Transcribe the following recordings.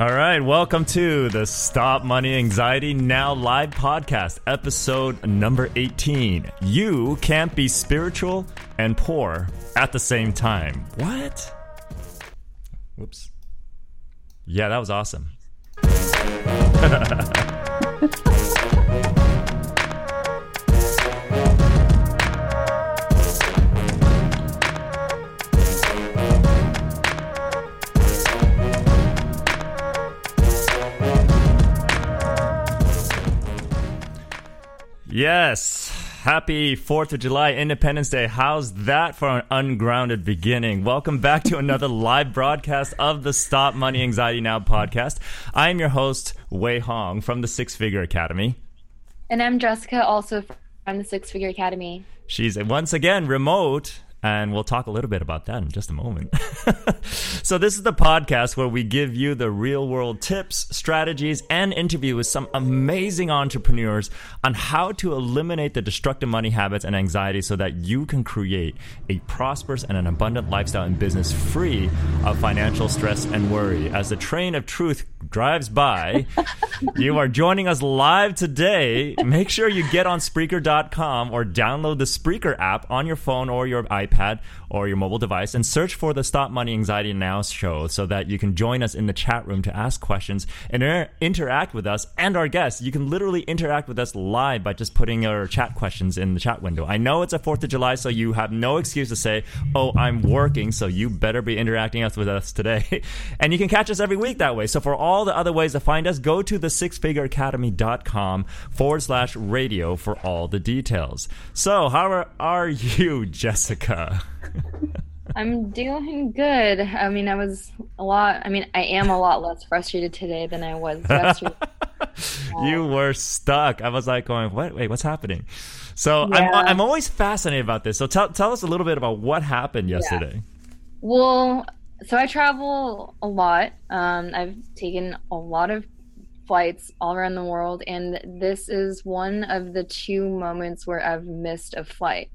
All right, welcome to the Stop Money Anxiety Now live podcast, episode number 18. You can't be spiritual and poor at the same time. What? Whoops. Yeah, that was awesome. Yes, happy 4th of July, Independence Day. How's that for an ungrounded beginning? Welcome back to another live broadcast of the Stop Money Anxiety Now podcast. I am your host, Wei Hong, from the Six Figure Academy. And I'm Jessica, also from the Six Figure Academy. She's once again remote, and we'll talk a little bit about that in just a moment. So this is the podcast where we give you the real-world tips, strategies, and interview with some amazing entrepreneurs on how to eliminate the destructive money habits and anxiety so that you can create a prosperous and an abundant lifestyle and business free of financial stress and worry. As the train of truth drives by, you are joining us live today. Make sure you get on Spreaker.com or download the Spreaker app on your phone or your iPad or your mobile device and search for the Stop Money Anxiety Now show so that you can join us in the chat room to ask questions and interact with us and our guests. You can literally interact with us live by just putting your chat questions in the chat window. I know it's a 4th of July, so you have no excuse to say, oh, I'm working, so you better be interacting with us today. And you can catch us every week that way. So for all the other ways to find us, go to the sixfigureacademy.com/radio for all the details. So how are you, Jessica? I'm doing good. I am a lot less frustrated today than I was yesterday. You were stuck. I was like going, what? Wait, what's happening? So yeah. I'm always fascinated about this. So tell us a little bit about what happened yesterday. Yeah. Well, so I travel a lot. I've taken a lot of flights all around the world, and this is one of the two moments where I've missed a flight.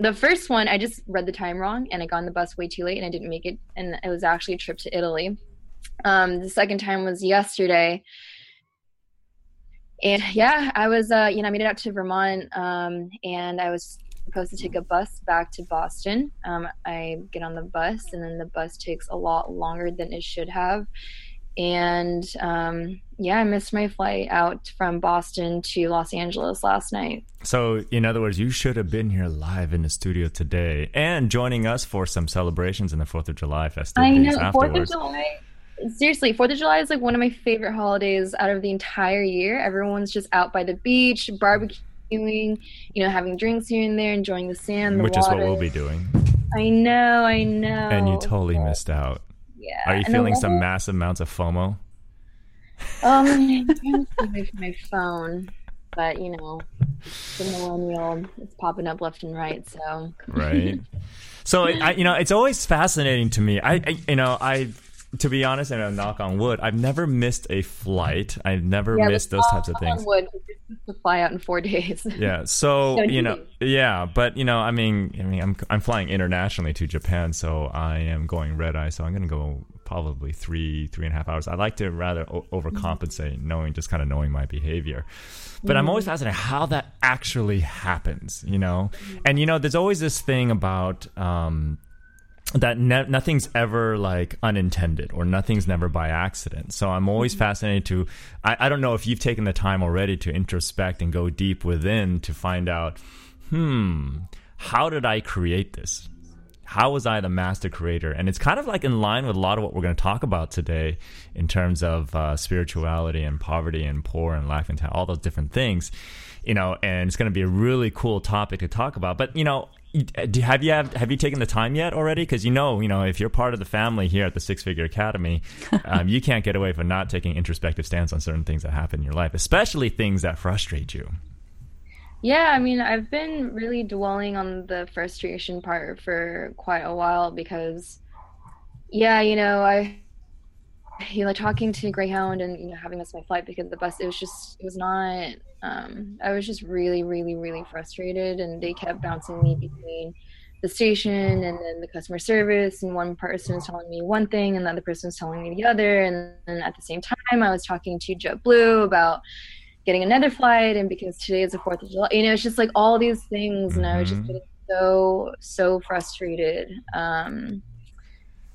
The first one, I just read the time wrong, and I got on the bus way too late, and I didn't make it, and it was actually a trip to Italy. The second time was yesterday, and yeah, I was, I made it out to Vermont, and I was supposed to take a bus back to Boston. I get on the bus, and then the bus takes a lot longer than it should have, and I missed my flight out from Boston to Los Angeles last night. So, in other words, you should have been here live in the studio today and joining us for some celebrations in the 4th of July festivities. I know, afterwards. 4th of July. Seriously, 4th of July is like one of my favorite holidays out of the entire year. Everyone's just out by the beach, barbecuing, having drinks here and there, enjoying the sand, which water. Is what we'll be doing. I know. And you totally missed out. Yeah. Are you feeling some massive amounts of FOMO? I'm trying to save my phone, but it's the millennial, it's popping up left and right. So right. So it's always fascinating to me. I to be honest, and knock on wood, I've never missed a flight. I've never missed those types of things. On wood, to fly out in 4 days. Yeah. So yeah, but I'm flying internationally to Japan, so I am going red eye. So I'm going to go probably three and a half hours. I like to rather overcompensate, knowing my behavior. But I'm always fascinated how that actually happens, And there's always this thing about that nothing's ever like unintended, or nothing's never by accident. So I'm always fascinated to, I don't know if you've taken the time already to introspect and go deep within to find out, how did I create this? How was I the master creator? And it's kind of like in line with a lot of what we're going to talk about today in terms of spirituality and poverty and poor and lack and all those different things, and it's going to be a really cool topic to talk about. But, have you taken the time yet already? Because if you're part of the family here at the Six Figure Academy, you can't get away from not taking introspective stance on certain things that happen in your life, especially things that frustrate you. Yeah, I've been really dwelling on the frustration part for quite a while because, talking to Greyhound and having missed my flight because the bus, it was not. I was just really, really, really frustrated, and they kept bouncing me between the station and then the customer service, and one person was telling me one thing and the other person was telling me the other, and then at the same time I was talking to JetBlue about getting another flight, and because today is the 4th of July, you know, it's just like all these things, and I was just getting so frustrated.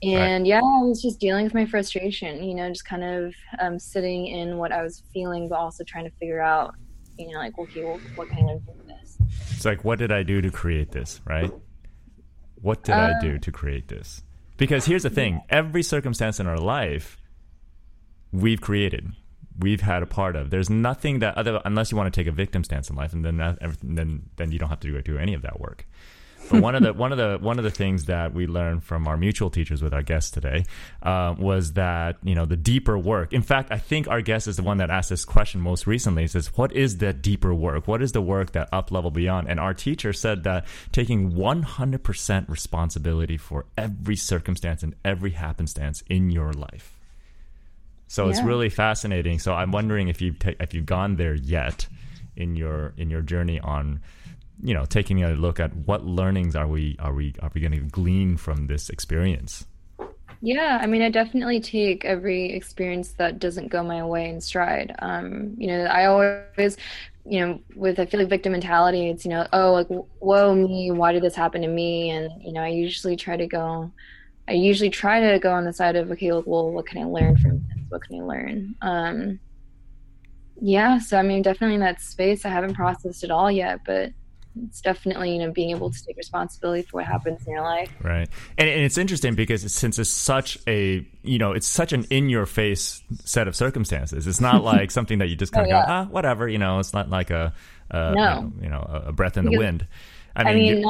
And yeah, I was just dealing with my frustration, you know, just kind of sitting in what I was feeling, but also trying to figure out, you know, like, okay, well, what can I do with this? It's like, what did I do to create this, right? What did I do to create this? Because here's the thing, every circumstance in our life we've created, we've had a part of. There's nothing that other, unless you want to take a victim stance in life, and then that, then you don't have to do any of that work. But one of the things that we learned from our mutual teachers with our guests today was that, you know, the deeper work. In fact, I think our guest is the one that asked this question most recently. It says, what is the deeper work? What is the work that up level beyond? And our teacher said that taking 100% responsibility for every circumstance and every happenstance in your life. So it's really fascinating. So I'm wondering if you've gone there yet in your journey on, you know, taking a look at what learnings are we going to glean from this experience? Yeah, I mean, I definitely take every experience that doesn't go my way in stride. You know, I always, you know, with, I feel like victim mentality, it's, you know, oh, like, whoa, me, why did this happen to me? And, you know, I usually try to go on the side of, okay, well, what can I learn from this? What can I learn? Yeah, so I mean, definitely in that space, I haven't processed it all yet, but it's definitely, you know, being able to take responsibility for what happens in your life. Right. And it's interesting because since it's such a, you know, it's such an in-your-face set of circumstances. It's not like something that you just kind of go, whatever, you know, it's not like a breath in the wind. I mean,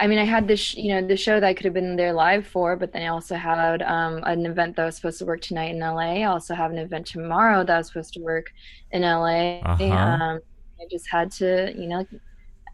I had this, you know, the show that I could have been there live for, but then I also had an event that I was supposed to work tonight in LA. I also have an event tomorrow that I was supposed to work in LA. I just had to, you know,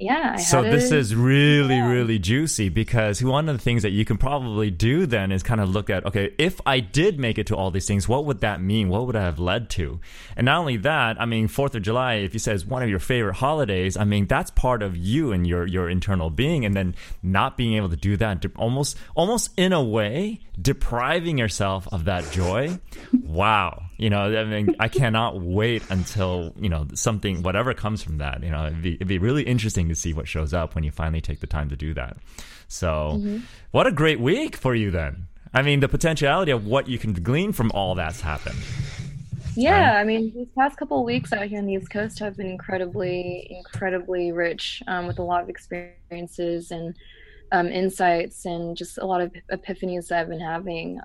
this is really, really juicy, because one of the things that you can probably do then is kind of look at, okay, if I did make it to all these things, what would that mean? What would I have led to? And not only that, I mean, 4th of July, if you say it's one of your favorite holidays, I mean, that's part of you and your internal being. And then not being able to do that, almost in a way, depriving yourself of that joy. Wow. You know, I mean, I cannot wait until, you know, something, whatever comes from that. You know, it'd be really interesting to see what shows up when you finally take the time to do that. So what a great week for you then. I mean, the potentiality of what you can glean from all that's happened. Yeah, right? I mean, these past couple of weeks out here on the East Coast have been incredibly, incredibly rich with a lot of experiences and insights and just a lot of epiphanies that I've been having.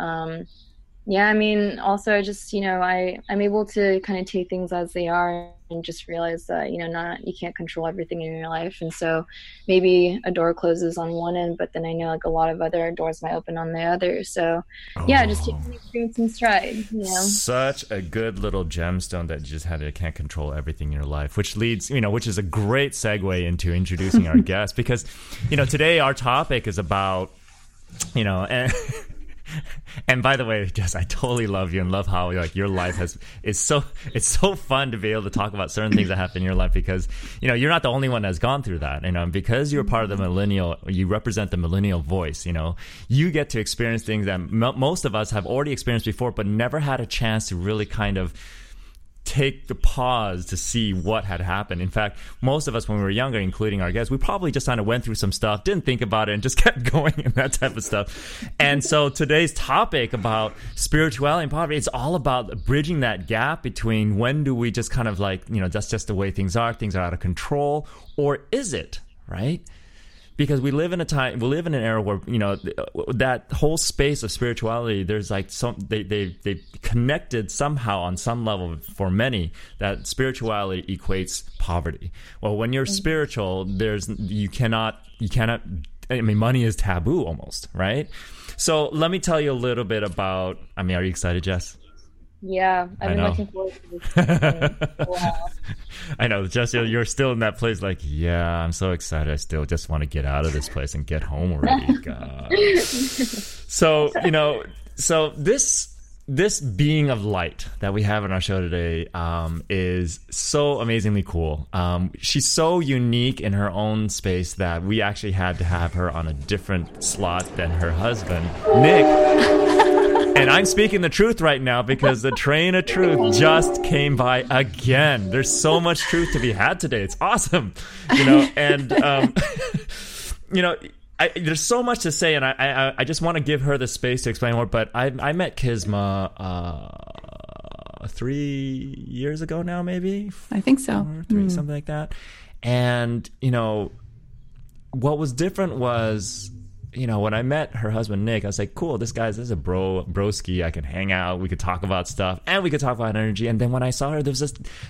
Yeah, I mean, also I just, you know, I'm able to kind of take things as they are and just realize that, you know, you can't control everything in your life. And so maybe a door closes on one end, but then I know like a lot of other doors might open on the other. So yeah, just taking the experience in stride, you know. Such a good little gemstone that you just had, you can't control everything in your life, which leads, you know, which is a great segue into introducing our guest, because, you know, today our topic is about, you know, and by the way, Jess, I totally love you and love how like your life is so fun to be able to talk about certain things that happen in your life, because, you know, you're not the only one that's gone through that, you know, and because you're part of the millennial, you represent the millennial voice, you know, you get to experience things that most of us have already experienced before, but never had a chance to really kind of take the pause to see what had happened. In fact, most of us when we were younger, including our guests, we probably just kind of went through some stuff, didn't think about it, and just kept going and that type of stuff. And so today's topic about spirituality and poverty, it's all about bridging that gap between when do we just kind of like, you know, that's just the way things are out of control, or is it, right? Because we live in an era where, you know, that whole space of spirituality, there's like they've connected somehow on some level for many that spirituality equates poverty. Well, when you're spiritual, you cannot, I mean, money is taboo almost, right? So let me tell you a little bit about, I mean, are you excited, Jess? Yeah, I've been looking forward to this. Wow. I know, Jess, you're still in that place like, yeah, I'm so excited. I still just want to get out of this place and get home already. God. So, you know, so this this being of light that we have on our show today is so amazingly cool. She's so unique in her own space that we actually had to have her on a different slot than her husband, Nick. And I'm speaking the truth right now because the train of truth just came by again. There's so much truth to be had today. It's awesome. You know, and, you know, there's so much to say, and I just want to give her the space to explain more, but I met Kisma 3 years ago now, maybe? I think so. Or three, something like that. And, you know, what was different was, you know, when I met her husband, Nick, I was like, cool, this is a broski. I can hang out. We could talk about stuff, and we could talk about energy. And then when I saw her, there's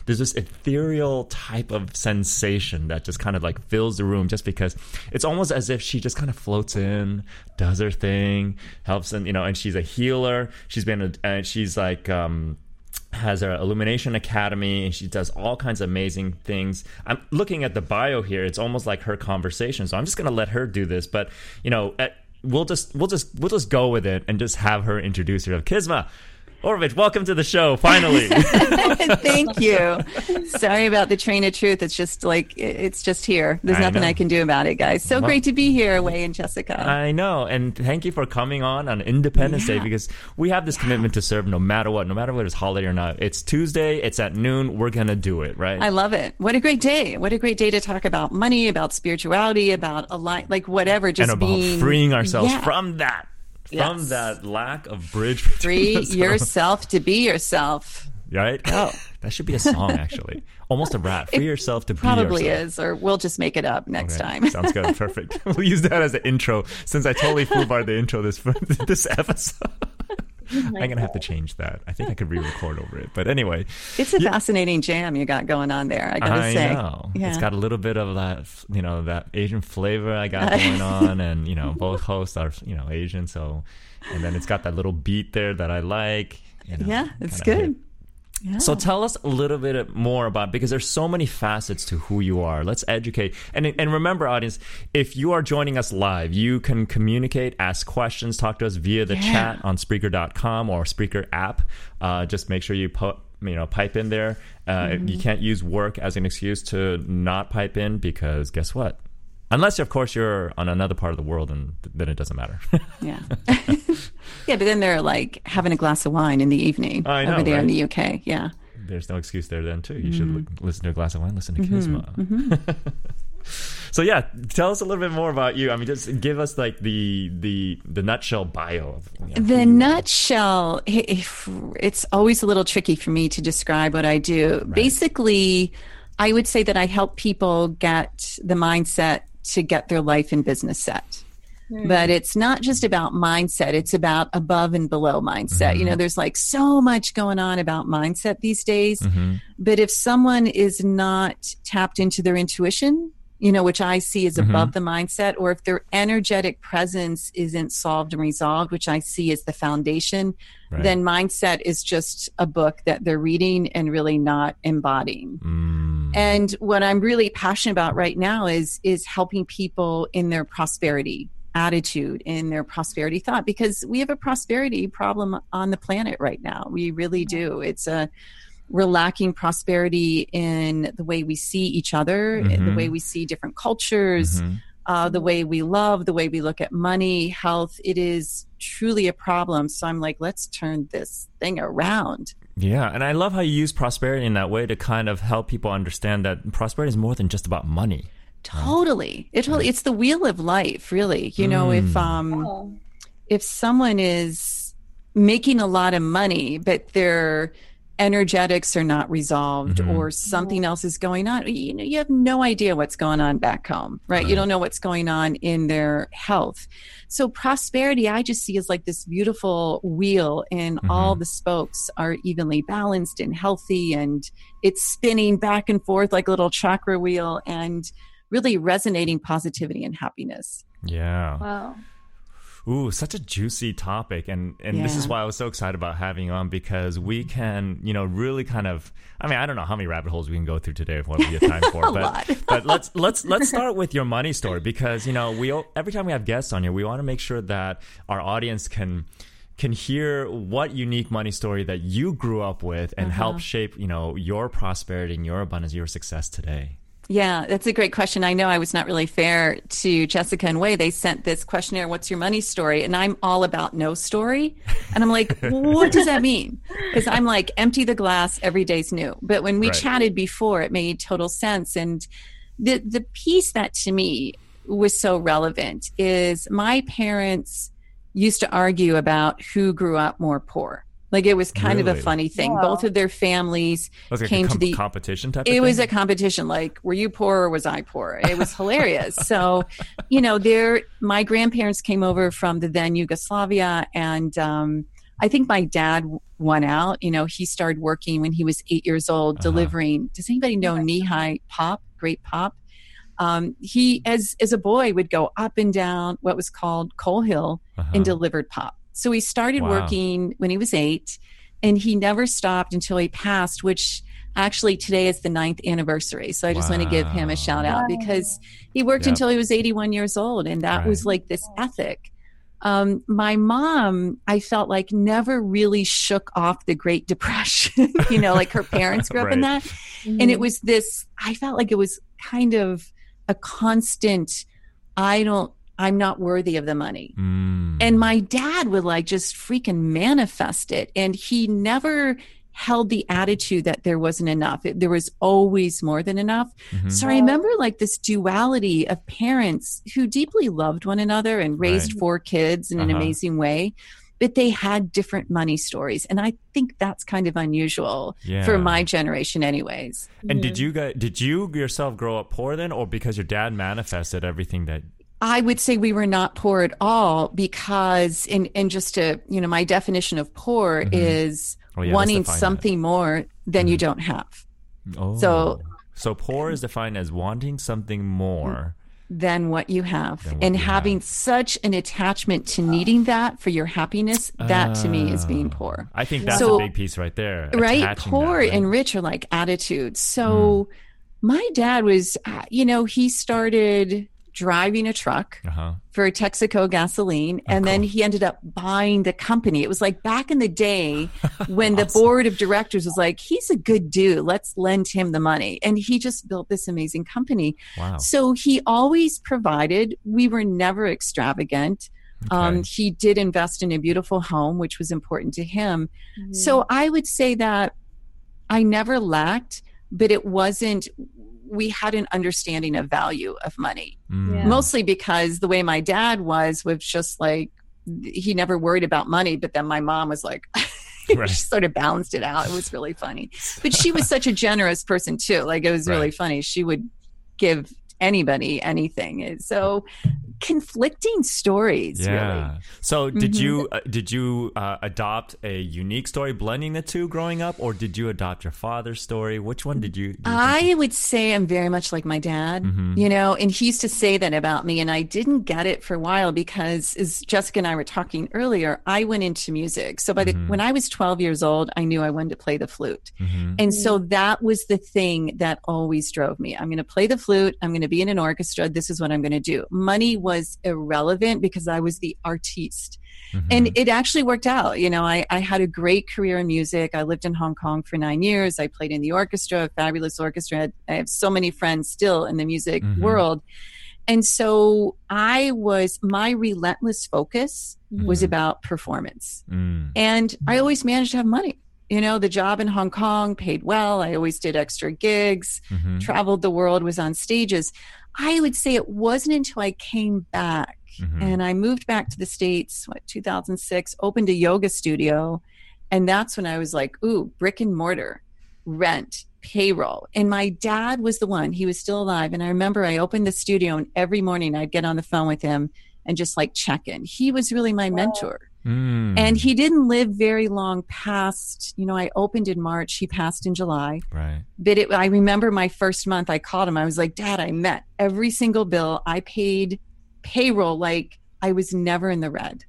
this ethereal type of sensation that just kind of like fills the room, just because it's almost as if she just kind of floats in, does her thing, helps, and, you know, and she's a healer. She's been, she's like, has her Illumination Academy, and she does all kinds of amazing things. I'm looking at the bio here. It's almost like her conversation. So I'm just going to let her do this, but, you know, we'll just go with it and just have her introduce herself. Kisma Orbovich, welcome to the show. Finally. Thank you. Sorry about the train of truth. It's just like, it's just here. There's nothing I can do about it, guys. So great to be here, Wei and Jessica. I know. And thank you for coming on Independence Day, because we have this commitment to serve no matter what it's holiday or not. It's Tuesday. It's at noon. We're going to do it, right? I love it. What a great day. What a great day to talk about money, about spirituality, about a lot, like whatever. Just and about being... freeing ourselves from that. From that lack of bridge. Free yourself to be yourself. Right? Oh. That should be a song, actually. Almost a rap. Free yourself to be yourself. Probably is, or we'll just make it up next time. Sounds good. Perfect. We'll use that as an intro, since I totally foobarred the intro this episode. I'm going to have to change that. I think I could re-record over it. But anyway. It's a fascinating jam you got going on there, I got to say. I know. Yeah. It's got a little bit of that, you know, that Asian flavor I got going on. And, you know, both hosts are, you know, Asian. So, and then it's got that little beat there that I like. You know, yeah, it's good. Yeah. So tell us a little bit more about, because there's so many facets to who you are. Let's educate. And remember, audience, if you are joining us live, you can communicate, ask questions, talk to us via the chat on Spreaker.com or Spreaker app. Just make sure you pipe in there. You can't use work as an excuse to not pipe in, because guess what? Unless, of course, you're on another part of the world, and then it doesn't matter. But then they're like having a glass of wine in the evening over there in the UK. Yeah. There's no excuse there then, too. You should listen to a glass of wine, listen to Kisma. So, yeah, tell us a little bit more about you. I mean, just give us like the nutshell bio. The nutshell, it's always a little tricky for me to describe what I do. Right. Basically, I would say that I help people get the mindset to get their life and business set. But it's not just about mindset. It's about above and below mindset. You know, there's like so much going on about mindset these days. But if someone is not tapped into their intuition, you know, which I see is above the mindset, or if their energetic presence isn't solved and resolved, which I see as the foundation, then mindset is just a book that they're reading and really not embodying. And what I'm really passionate about right now is helping people in their prosperity attitude, in their prosperity thought, because we have a prosperity problem on the planet right now. We really do. We're lacking prosperity in the way we see each other, in the way we see different cultures, the way we love, the way we look at money, health. It is truly a problem. So I'm like, let's turn this thing around. Yeah, and I love how you use prosperity in that way to kind of help people understand that prosperity is more than just about money. Totally. It's the wheel of life, really. You know, if someone is making a lot of money, but their energetics are not resolved or something else is going on, you know, you have no idea what's going on back home, right? You don't know what's going on in their health. So prosperity, I just see as like this beautiful wheel, and all the spokes are evenly balanced and healthy, and it's spinning back and forth like a little chakra wheel, and really resonating positivity and happiness. Yeah. Wow. Ooh, such a juicy topic, and this is why I was so excited about having you on, because we can, you know, really kind of, I mean, I don't know how many rabbit holes we can go through today if we have time for, but let's start with your money story, because, you know, every time we have guests on here, we want to make sure that our audience can can hear what unique money story that you grew up with and help shape, you know, your prosperity and your abundance, your success today? Yeah, that's a great question. I know I was not really fair to Jessica and Wei. They sent this questionnaire, what's your money story? And I'm all about no story. And I'm like, what does that mean? Because I'm like, empty the glass, every day's new. But when we chatted before, it made total sense. And the piece that to me was so relevant is my parents used to argue about who grew up more poor. Like, it was kind of a funny thing. Yeah. Both of their families came to the competition type of thing. It was a competition. Like, were you poor or was I poor? It was hilarious. So, you know, my grandparents came over from the then Yugoslavia, and I think my dad won out. You know, he started working when he was 8 years old, delivering. Does anybody know knee-high pop, great pop? He, as a boy, would go up and down what was called Coal Hill and delivered pop. So he started working when he was 8, and he never stopped until he passed, which actually today is the 9th anniversary. So I just want to give him a shout out because he worked until he was 81 years old. And that was like this ethic. My mom, I felt like, never really shook off the Great Depression, you know, like her parents grew up in that. Mm-hmm. And it was this, I felt like it was kind of a constant, I'm not worthy of the money. Mm. And my dad would like just freaking manifest it. And he never held the attitude that there wasn't enough. There was always more than enough. Mm-hmm. So I remember like this duality of parents who deeply loved one another and raised four kids in an amazing way, but they had different money stories. And I think that's kind of unusual for my generation anyways. And did you yourself grow up poor then, or because your dad manifested everything that... I would say we were not poor at all because, and just to, you know, my definition of poor is wanting something more than you don't have. Oh. So poor is defined as wanting something more than what you have, and having such an attachment to needing that for your happiness. That to me is being poor. I think that's a big piece right there. Right? Poor and rich are like attitudes. So my dad was, you know, he started driving a truck for Texaco gasoline. And then he ended up buying the company. It was like back in the day when the board of directors was like, he's a good dude, let's lend him the money. And he just built this amazing company. Wow. So he always provided. We were never extravagant. Okay. He did invest in a beautiful home, which was important to him. Mm-hmm. So I would say that I never lacked, but it wasn't... we had an understanding of value of money, mostly because the way my dad was just like, he never worried about money, but then my mom was like, she sort of balanced it out. It was really funny, but she was such a generous person too. Like, it was really funny. She would give anybody anything. So conflicting stories really. So did you adopt a unique story blending the two growing up, or did you adopt your father's story? Which one did you I would say I'm very much like my dad, you know, and he used to say that about me, and I didn't get it for a while because, as Jessica and I were talking earlier, I went into music. So by the when I was 12 years old, I knew I wanted to play the flute. And so that was the thing that always drove me. I'm going to play the flute, I'm going to be in an orchestra, this is what I'm going to do. Money was irrelevant because I was the artiste. And it actually worked out. You know, I had a great career in music. I lived in Hong Kong for 9 years. I played in the orchestra, a fabulous orchestra. I have so many friends still in the music world. And so my relentless focus was about performance. And I always managed to have money. You know, the job in Hong Kong paid well. I always did extra gigs, traveled the world, was on stages. I would say it wasn't until I came back and I moved back to the States, 2006, opened a yoga studio. And that's when I was like, ooh, brick and mortar, rent, payroll. And my dad was the one, he was still alive. And I remember I opened the studio, and every morning I'd get on the phone with him and just like check in. He was really my mentor. And he didn't live very long past, you know, I opened in March, he passed in July. Right. But I remember my first month I called him. I was like, Dad, I met every single bill. I paid payroll. Like, I was never in the red.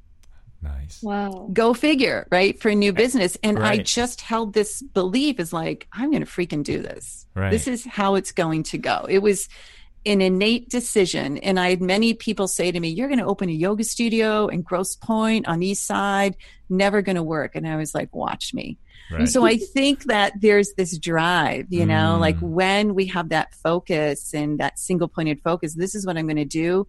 Nice. Wow. Go figure, right? For a new business. And I just held this belief, is like, I'm going to freaking do this. Right. This is how it's going to go. It was an innate decision. And I had many people say to me, you're going to open a yoga studio in Grosse Pointe on East Side, never going to work. And I was like, watch me. Right. So I think that there's this drive, you know, like when we have that focus and that single pointed focus, this is what I'm going to do.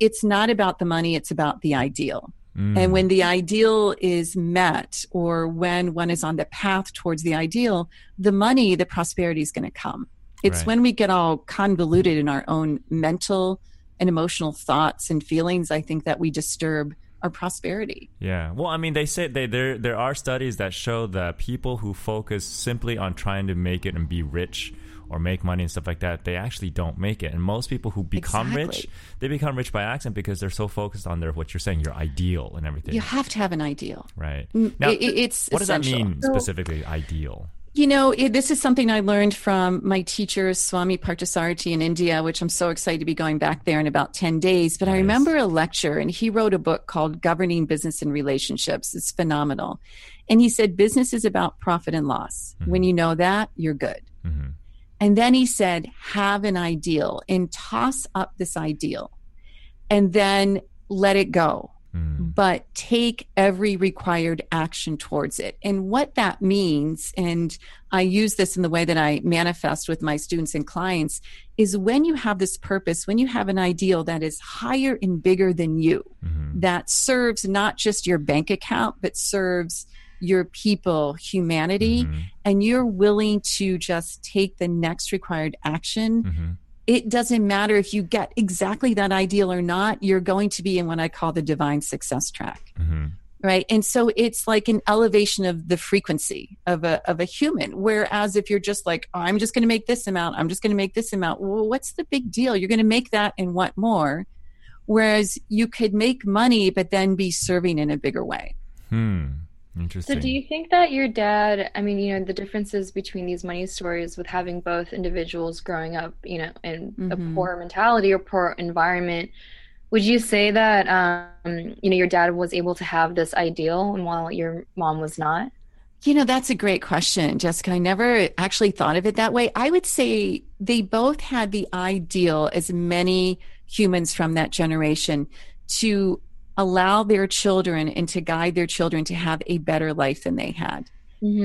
It's not about the money. It's about the ideal. And when the ideal is met, or when one is on the path towards the ideal, the money, the prosperity is going to come. It's right. When we get all convoluted in our own mental and emotional thoughts and feelings, I think that we disturb our prosperity. Yeah. Well, I mean, they say there are studies that show that people who focus simply on trying to make it and be rich or make money and stuff like that, they actually don't make it. And most people who become rich, they become rich by accident because they're so focused on their, what you're saying, your ideal and everything. You have to have an ideal. Right. Now, it's what essential. Does that mean specifically, ideal? You know, this is something I learned from my teacher, Swami Parthasarathi in India, which I'm so excited to be going back there in about 10 days. But nice. I remember a lecture, and he wrote a book called Governing Business and Relationships. It's phenomenal. And he said, business is about profit and loss. Mm-hmm. When you know that, you're good. Mm-hmm. And then he said, have an ideal and toss up this ideal and then let it go. But take every required action towards it. And what that means, and I use this in the way that I manifest with my students and clients, is when you have this purpose, when you have an ideal that is higher and bigger than you, that serves not just your bank account, but serves your people, humanity, and you're willing to just take the next required action, it doesn't matter if you get exactly that ideal or not, you're going to be in what I call the divine success track, right? And so it's like an elevation of the frequency of a human. Whereas if you're just like, oh, I'm just going to make this amount, I'm just going to make this amount. Well, what's the big deal? You're going to make that and want more. Whereas you could make money, but then be serving in a bigger way. Interesting. So do you think that your dad, I mean, you know, the differences between these money stories with having both individuals growing up, you know, in a poor mentality or poor environment, would you say that, you know, your dad was able to have this ideal and while your mom was not? You know, that's a great question, Jessica. I never actually thought of it that way. I would say they both had the ideal, as many humans from that generation, to allow their children and to guide their children to have a better life than they had.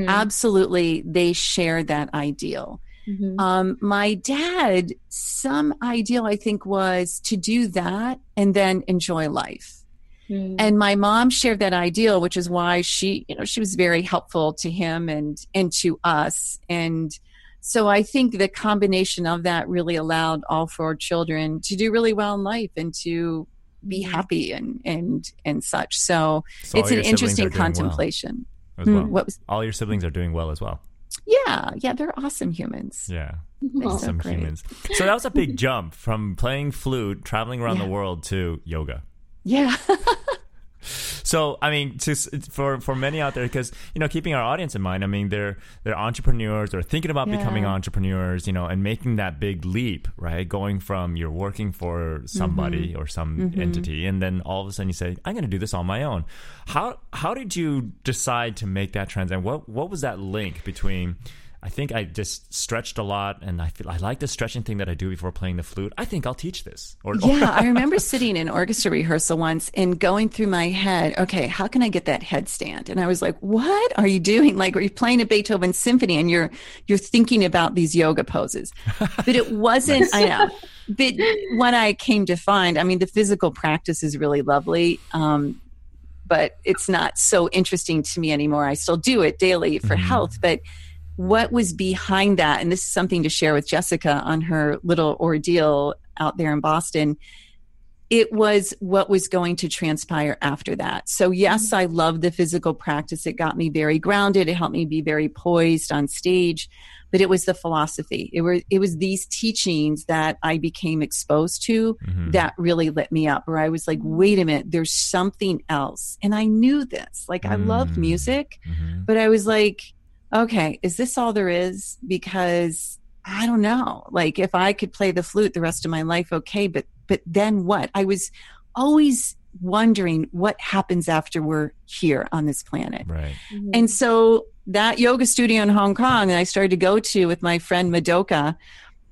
Absolutely, they share that ideal. My dad, some ideal I think was to do that and then enjoy life. And my mom shared that ideal, which is why she, you know, she was very helpful to him and to us. And so I think the combination of that really allowed all four children to do really well in life and to be happy and such. So it's an interesting contemplation. All your siblings are doing well as well. Yeah, they're awesome humans. Yeah, awesome humans. So that was a big jump from playing flute, traveling around the world to yoga. Yeah. So, I mean, for many out there, because, you know, keeping our audience in mind, I mean, they're entrepreneurs or thinking about becoming entrepreneurs, you know, and making that big leap, right? Going from you're working for somebody or some entity, and then all of a sudden you say, I'm going to do this on my own. How did you decide to make that transition? What was that link between, I think I just stretched a lot, and I like the stretching thing that I do before playing the flute. I think I'll teach this. Yeah, I remember sitting in orchestra rehearsal once and going through my head, okay, how can I get that headstand? And I was like, what are you doing? Like, are you playing a Beethoven symphony and you're thinking about these yoga poses? But it wasn't, I know. But what I came to find, I mean, the physical practice is really lovely, but it's not so interesting to me anymore. I still do it daily for health, but what was behind that, and this is something to share with Jessica on her little ordeal out there in Boston, it was what was going to transpire after that. So yes, I loved the physical practice. It got me very grounded. It helped me be very poised on stage, but it was the philosophy. It was these teachings that I became exposed to that really lit me up, where I was like, wait a minute, there's something else. And I knew this, like I loved music, but I was like, okay, is this all there is? Because I don't know, like if I could play the flute the rest of my life, okay, but then what? I was always wondering what happens after we're here on this planet. Right. And so that yoga studio in Hong Kong that I started to go to with my friend Madoka,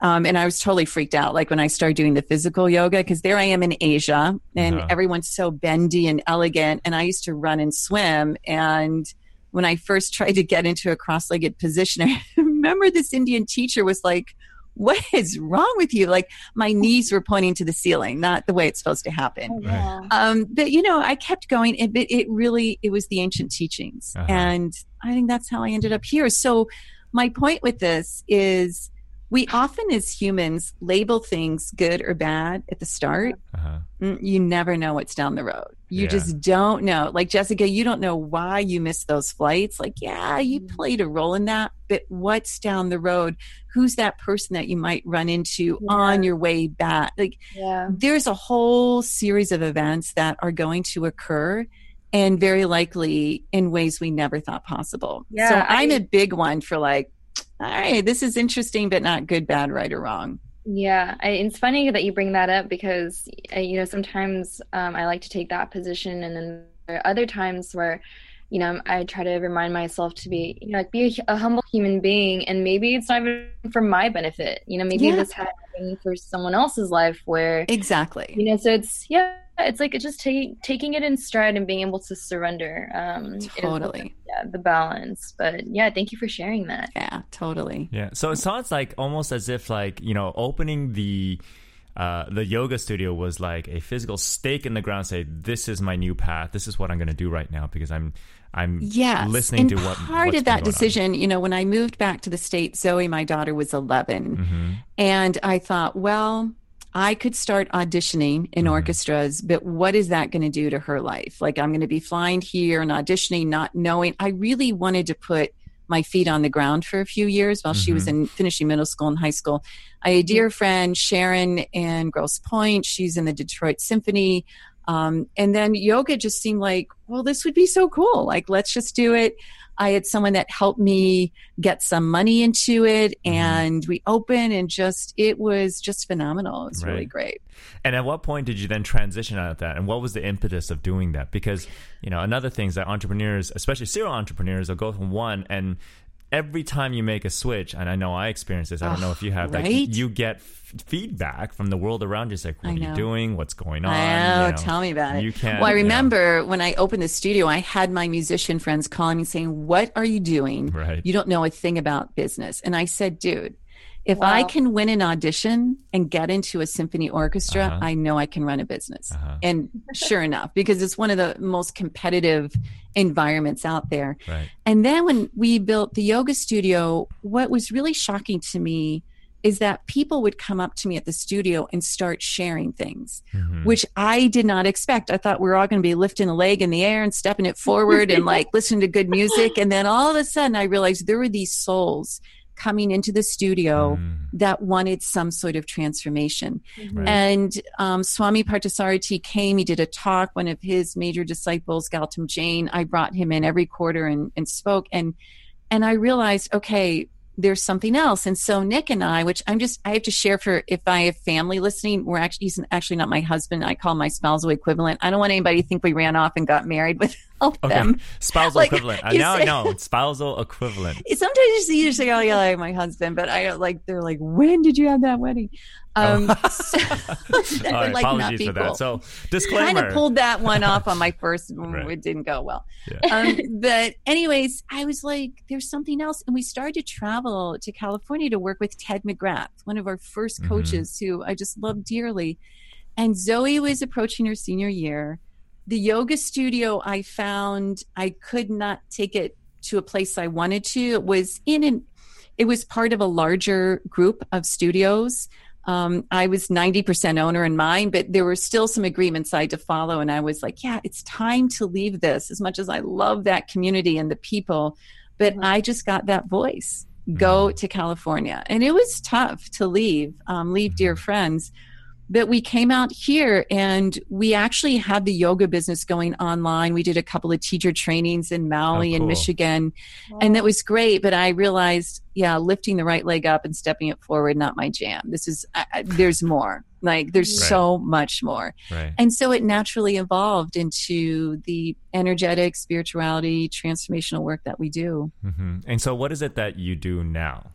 And I was totally freaked out. Like when I started doing the physical yoga, because there I am in Asia and everyone's so bendy and elegant. And I used to run and swim. And when I first tried to get into a cross-legged position, I remember this Indian teacher was like, what is wrong with you? Like my knees were pointing to the ceiling, not the way it's supposed to happen. Oh, yeah. But you know, I kept going. It was the ancient teachings. Uh-huh. And I think that's how I ended up here. So my point with this is we often as humans label things good or bad at the start. Uh-huh. You never know what's down the road. You just don't know. Like Jessica, you don't know why you missed those flights. Like, yeah, you played a role in that, but what's down the road? Who's that person that you might run into on your way back? Like there's a whole series of events that are going to occur and very likely in ways we never thought possible. Yeah, so I'm a big one for like, all right, this is interesting, but not good, bad, right, or wrong. Yeah. It's funny that you bring that up because, you know, sometimes I like to take that position. And then there are other times where, you know, I try to remind myself to be, you know, like be a humble human being. And maybe it's not even for my benefit. You know, maybe this happened for someone else's life where. Exactly. You know, so it's, it's like it's just taking it in stride and being able to surrender. Totally. The balance. But yeah, thank you for sharing that. Yeah, totally. Yeah. So it sounds like almost as if like, you know, opening the yoga studio was like a physical stake in the ground, say, this is my new path. This is what I'm going to do right now because I'm listening to what part of that decision, you know, when I moved back to the States, Zoe, my daughter, was 11. Mm-hmm. And I thought, well, I could start auditioning in orchestras, but what is that going to do to her life? Like I'm going to be flying here and auditioning, not knowing. I really wanted to put my feet on the ground for a few years while she was finishing middle school and high school. I had a dear friend, Sharon in Grosse Pointe. She's in the Detroit Symphony. And then yoga just seemed like, well, this would be so cool. Like, let's just do it. I had someone that helped me get some money into it and we opened and just, it was just phenomenal. It was really great. And at what point did you then transition out of that? And what was the impetus of doing that? Because, you know, another thing is that entrepreneurs, especially serial entrepreneurs, will go from one and every time you make a switch, and I know I experience this, I don't know if you have, like you get feedback from the world around you. It's like, what are you doing? What's going on? Oh, you know, tell me about it. Well, I remember when I opened the studio, I had my musician friends calling me saying, what are you doing? Right. You don't know a thing about business. And I said, dude, if I can win an audition and get into a symphony orchestra, I know I can run a business. And sure enough, because it's one of the most competitive environments out there. Right. And then when we built the yoga studio, what was really shocking to me is that people would come up to me at the studio and start sharing things, which I did not expect. I thought we were all going to be lifting a leg in the air and stepping it forward and like listening to good music. And then all of a sudden I realized there were these souls coming into the studio that wanted some sort of transformation. Right. And Swami Parthasarathi came, he did a talk, one of his major disciples, Gautam Jain, I brought him in every quarter and spoke. And I realized, okay, there's something else. And so Nick and I, which I have to share for if I have family listening, he's actually not my husband. I call my spousal equivalent. I don't want anybody to think we ran off and got married without them. Spousal equivalent. Now I know. Spousal equivalent. Sometimes you just say, oh yeah, like my husband, but I don't like, they're like, when did you have that wedding? So that all right, like apologies for that. So disclaimer. I kind of pulled that one off on my first It didn't go well. Yeah. But anyways, I was like, there's something else. And we started to travel to California to work with Ted McGrath, one of our first coaches who I just love dearly. And Zoe was approaching her senior year. The yoga studio I found, I could not take it to a place I wanted to. It was part of a larger group of studios. I was 90% owner in mine, but there were still some agreements I had to follow. And I was like, yeah, it's time to leave this as much as I love that community and the people. But I just got that voice, go to California. And it was tough to leave dear friends. But we came out here and we actually had the yoga business going online. We did a couple of teacher trainings in Maui and Michigan. Wow. And that was great. But I realized, lifting the right leg up and stepping it forward, not my jam. This is, there's more. Like there's so much more. Right. And so it naturally evolved into the energetic, spirituality, transformational work that we do. Mm-hmm. And so what is it that you do now?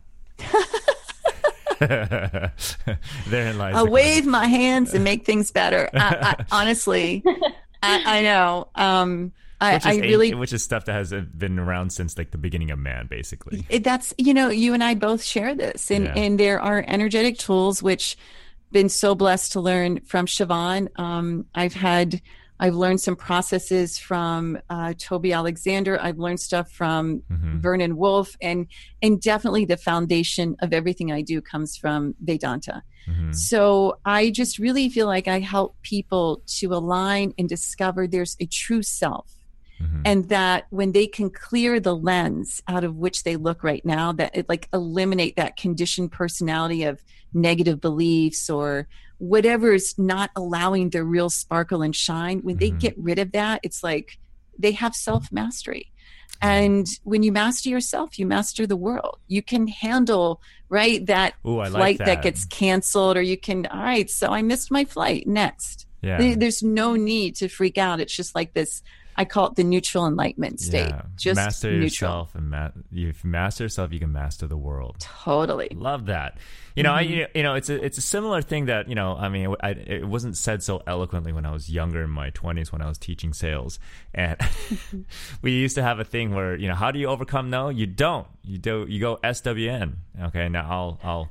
Therein lies. I'll wave my hands and make things better. I honestly know. Which is stuff that has been around since like the beginning of man, basically. That's, you know, you and I both share this, and there are energetic tools which been so blessed to learn from Siobhan. I've learned some processes from Toby Alexander. I've learned stuff from Vernon Wolf, and definitely the foundation of everything I do comes from Vedanta. Mm-hmm. So I just really feel like I help people to align and discover there's a true self. Mm-hmm. And that when they can clear the lens out of which they look right now, that it like eliminate that conditioned personality of negative beliefs or whatever is not allowing their real sparkle and shine. When they get rid of that, it's like they have self-mastery. And when you master yourself, you master the world. You can handle, right, that flight that gets canceled, or you can, all right, so I missed my flight, next. Yeah. There's no need to freak out. It's just like this, I call it the neutral enlightenment state. Yeah. Just master yourself, neutral. And if you master yourself, you can master the world. Totally. Love that. You know, I it's a similar thing that, you know, I mean, it wasn't said so eloquently when I was younger in my 20s when I was teaching sales. And we used to have a thing where, you know, how do you overcome no? You don't. You go SWN. Okay, now I'll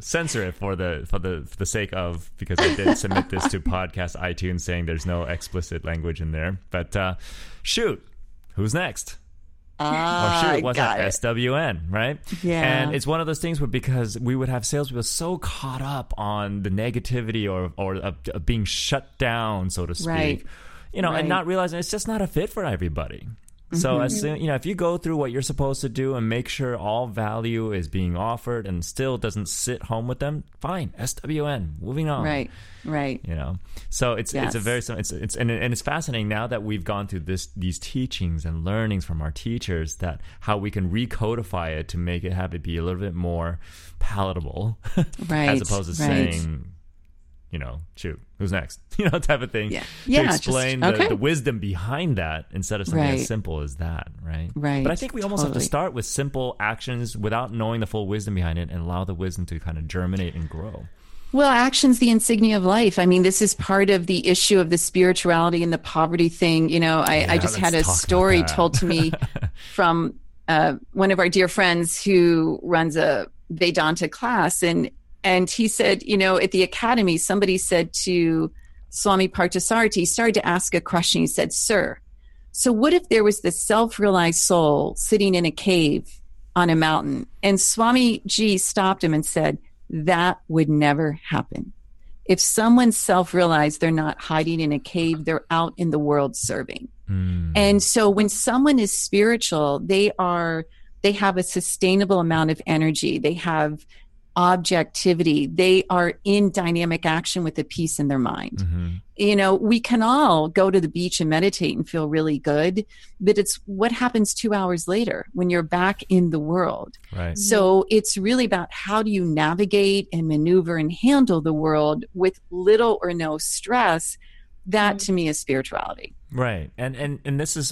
censor it for the sake of, because I did submit this to podcast iTunes saying there's no explicit language in there. But shoot, who's next? Or shoot, what's that? SWN, right? Yeah. And it's one of those things where, because we would have salespeople so caught up on the negativity or being shut down, so to speak, and not realizing it's just not a fit for everybody. So as soon, you know, if you go through what you're supposed to do and make sure all value is being offered and still doesn't sit home with them, fine. SWN, moving on. Right. You know, so it's a very and it's fascinating now that we've gone through these teachings and learnings from our teachers, that how we can recodify it to make it have it be a little bit more palatable, right? As opposed to saying, you know, shoot, who's next? You know, type of thing. Yeah, to explain the wisdom behind that instead of something as simple as that, right? Right. But I think we almost have to start with simple actions without knowing the full wisdom behind it, and allow the wisdom to kind of germinate and grow. Well, action's the insignia of life. I mean, this is part of the issue of the spirituality and the poverty thing. You know, I just had a story told to me from one of our dear friends who runs a Vedanta class, and he said, you know, at the academy, somebody said to Swami Parthasarathi, he started to ask a question. He said, "Sir, so what if there was this self-realized soul sitting in a cave on a mountain?" And Swami Ji stopped him and said, "That would never happen. If someone's self-realized, they're not hiding in a cave, they're out in the world serving." And so when someone is spiritual, they have a sustainable amount of energy. They have objectivity. They are in dynamic action with a peace in their mind. You know, we can all go to the beach and meditate and feel really good, but it's what happens 2 hours later when you're back in the world. Right. So it's really about, how do you navigate and maneuver and handle the world with little or no stress? That to me is spirituality. Right. And this is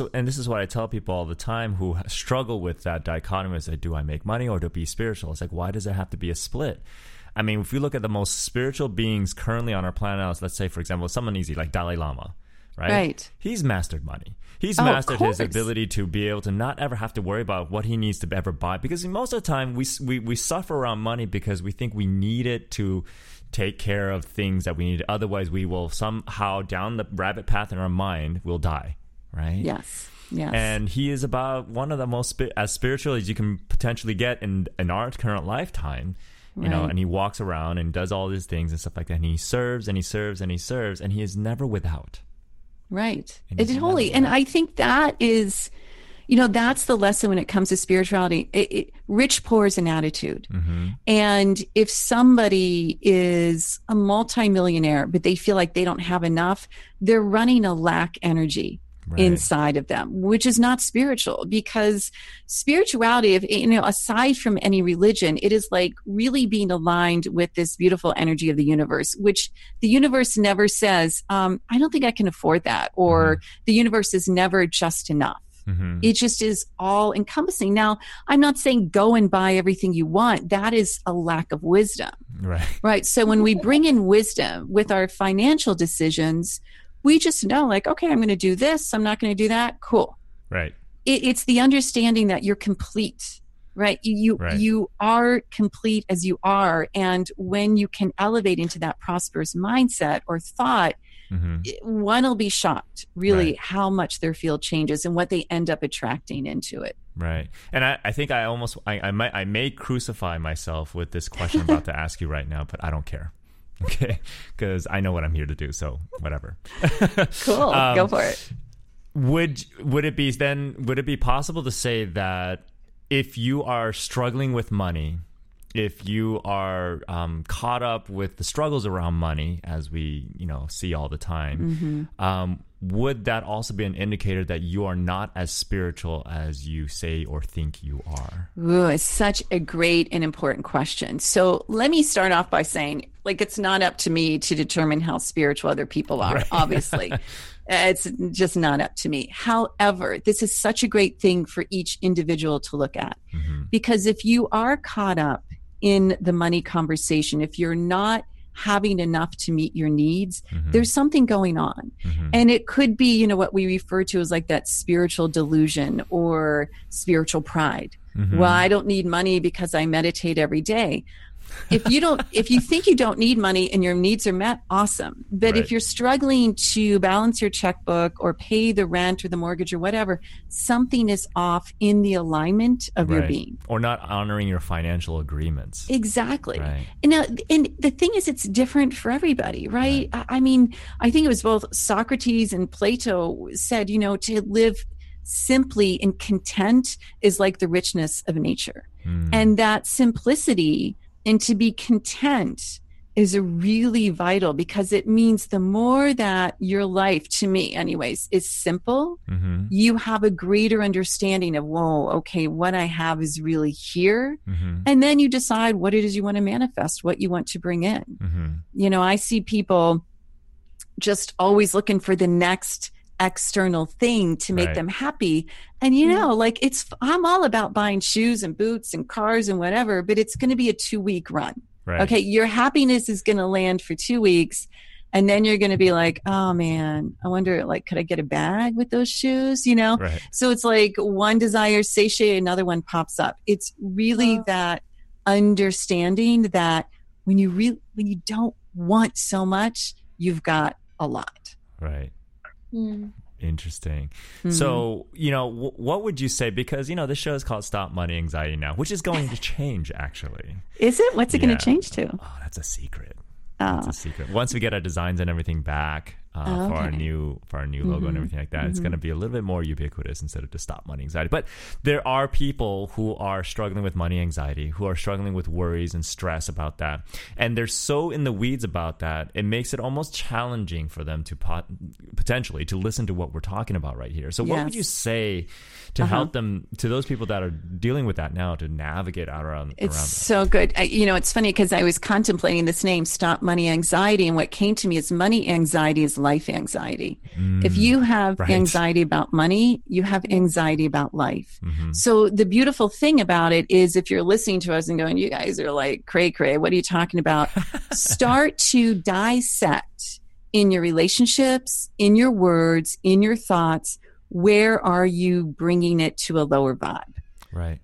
what I tell people all the time who struggle with that dichotomy, is that, do I make money or do I be spiritual? It's like, why does it have to be a split? I mean, if you look at the most spiritual beings currently on our planet, let's say, for example, someone easy like Dalai Lama, right? He's mastered money. He's mastered his ability to be able to not ever have to worry about what he needs to ever buy, because most of the time we suffer around money because we think we need it to take care of things that we need. Otherwise, we will somehow, down the rabbit path in our mind, will die, right? Yes. And he is about one of the most as spiritual as you can potentially get in our current lifetime, you know, and he walks around and does all these things and stuff like that, and he serves and he serves and he serves, and he is never without. Right. It's holy. And I think that is, you know, that's the lesson when it comes to spirituality. Rich, poor is an attitude. And if somebody is a multimillionaire, but they feel like they don't have enough, they're running a lack energy inside of them, which is not spiritual, because spirituality, you know, aside from any religion, it is like really being aligned with this beautiful energy of the universe, which the universe never says, I don't think I can afford that, or the universe is never just enough. Mm-hmm. It just is all encompassing. Now, I'm not saying go and buy everything you want. That is a lack of wisdom. Right. So when we bring in wisdom with our financial decisions, we just know, like, okay, I'm going to do this. I'm not going to do that. Cool. Right. It's the understanding that you're complete, right? You are complete as you are. And when you can elevate into that prosperous mindset or thought, mm-hmm. one will be shocked, really, how much their field changes and what they end up attracting into it. Right. And I think I almost, I may crucify myself with this question I'm about to ask you right now, but I don't care. Okay. Because I know what I'm here to do. So whatever. Cool. Go for it. Would it be possible to say that if you are struggling with money, if you are caught up with the struggles around money, as we see all the time, mm-hmm. Would that also be an indicator that you are not as spiritual as you say or think you are? Ooh, it's such a great and important question. So let me start off by saying, like, it's not up to me to determine how spiritual other people are, obviously. It's just not up to me. However, this is such a great thing for each individual to look at. Mm-hmm. Because if you are caught up in the money conversation, if you're not having enough to meet your needs, mm-hmm. there's something going on. Mm-hmm. And it could be, what we refer to as like that spiritual delusion or spiritual pride. Mm-hmm. Well, I don't need money because I meditate every day. If you think you don't need money and your needs are met, awesome. But if you're struggling to balance your checkbook or pay the rent or the mortgage or whatever, something is off in the alignment of your being. Or not honoring your financial agreements. Exactly. Right. And the thing is, it's different for everybody, right? I mean, I think it was both Socrates and Plato said, to live simply and content is like the richness of nature. Mm. And that simplicity... And to be content is a really vital, because it means the more that your life, to me anyways, is simple, mm-hmm. you have a greater understanding of, whoa, okay, what I have is really here. Mm-hmm. And then you decide what it is you want to manifest, what you want to bring in. Mm-hmm. I see people just always looking for the next external thing to make them happy. And I'm all about buying shoes and boots and cars and whatever, but it's going to be a 2-week run. Right. Okay. Your happiness is going to land for 2 weeks. And then you're going to be like, oh man, I wonder, like, could I get a bag with those shoes? Right. So it's like one desire satiated, another one pops up. It's really that understanding that when you don't want so much, you've got a lot. Right. Yeah. Interesting. Mm-hmm. So, what would you say? Because, this show is called Stop Money Anxiety Now, which is going to change, actually. Is it? What's it going to change to? Oh, that's a secret. Once we get our designs and everything back for our new logo mm-hmm. and everything like that, mm-hmm. it's going to be a little bit more ubiquitous instead of just Stop Money Anxiety. But there are people who are struggling with money anxiety, who are struggling with worries and stress about that. And they're so in the weeds about that, it makes it almost challenging for them to potentially to listen to what we're talking about right here. So what would you say to help them, to those people that are dealing with that now, to navigate out around that? It's so good. It's funny because I was contemplating this name, Stop Money Anxiety, and what came to me is money anxiety is life anxiety. If you have anxiety about money, you have anxiety about life. Mm-hmm. So the beautiful thing about it is, if you're listening to us and going, you guys are like cray cray, what are you talking about? Start to dissect in your relationships, in your words, in your thoughts, where are you bringing it to a lower vibe? Right.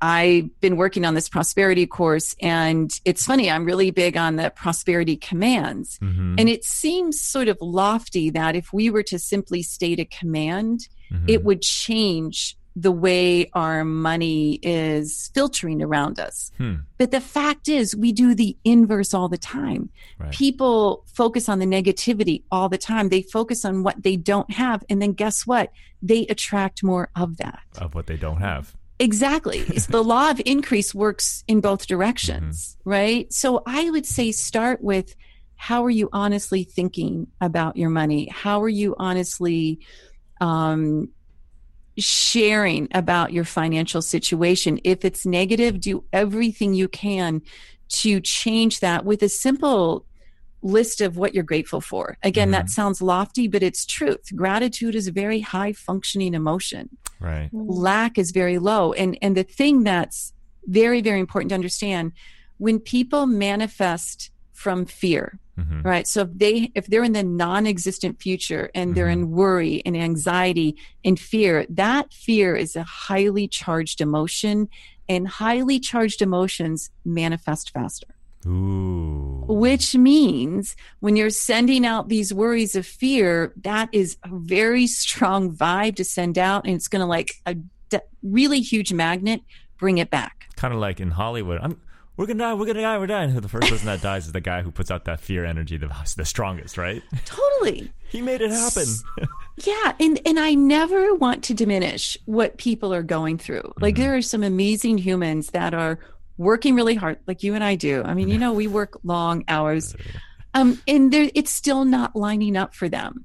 I've been working on this prosperity course, and it's funny, I'm really big on the prosperity commands. Mm-hmm. And it seems sort of lofty that if we were to simply state a command, mm-hmm. it would change the way our money is filtering around us. But the fact is, we do the inverse all the time. Right. People focus on the negativity all the time. They focus on what they don't have. And then guess what? They attract more of that. Of what they don't have. Exactly. It's the law of increase works in both directions, mm-hmm. right? So I would say start with, how are you honestly thinking about your money? How are you honestly sharing about your financial situation? If it's negative, do everything you can to change that with a simple list of what you're grateful for. Again, that sounds lofty, but it's truth. Gratitude is a very high functioning emotion. Right. Lack is very low. And the thing that's very, very important to understand, when people manifest from fear, right? So if they're in the non-existent future and they're in worry and anxiety and fear, that fear is a highly charged emotion, and highly charged emotions manifest faster. Ooh. Which means when you're sending out these worries of fear, that is a very strong vibe to send out, and it's going to, like a really huge magnet, bring it back. Kind of like in Hollywood, we're going to die, we're going to die, we're dying. The first person that dies is the guy who puts out that fear energy the strongest, right? Totally. He made it happen. Yeah, and I never want to diminish what people are going through. Like there are some amazing humans that are working really hard, like you and I do. I mean, you know, we work long hours, and it's still not lining up for them.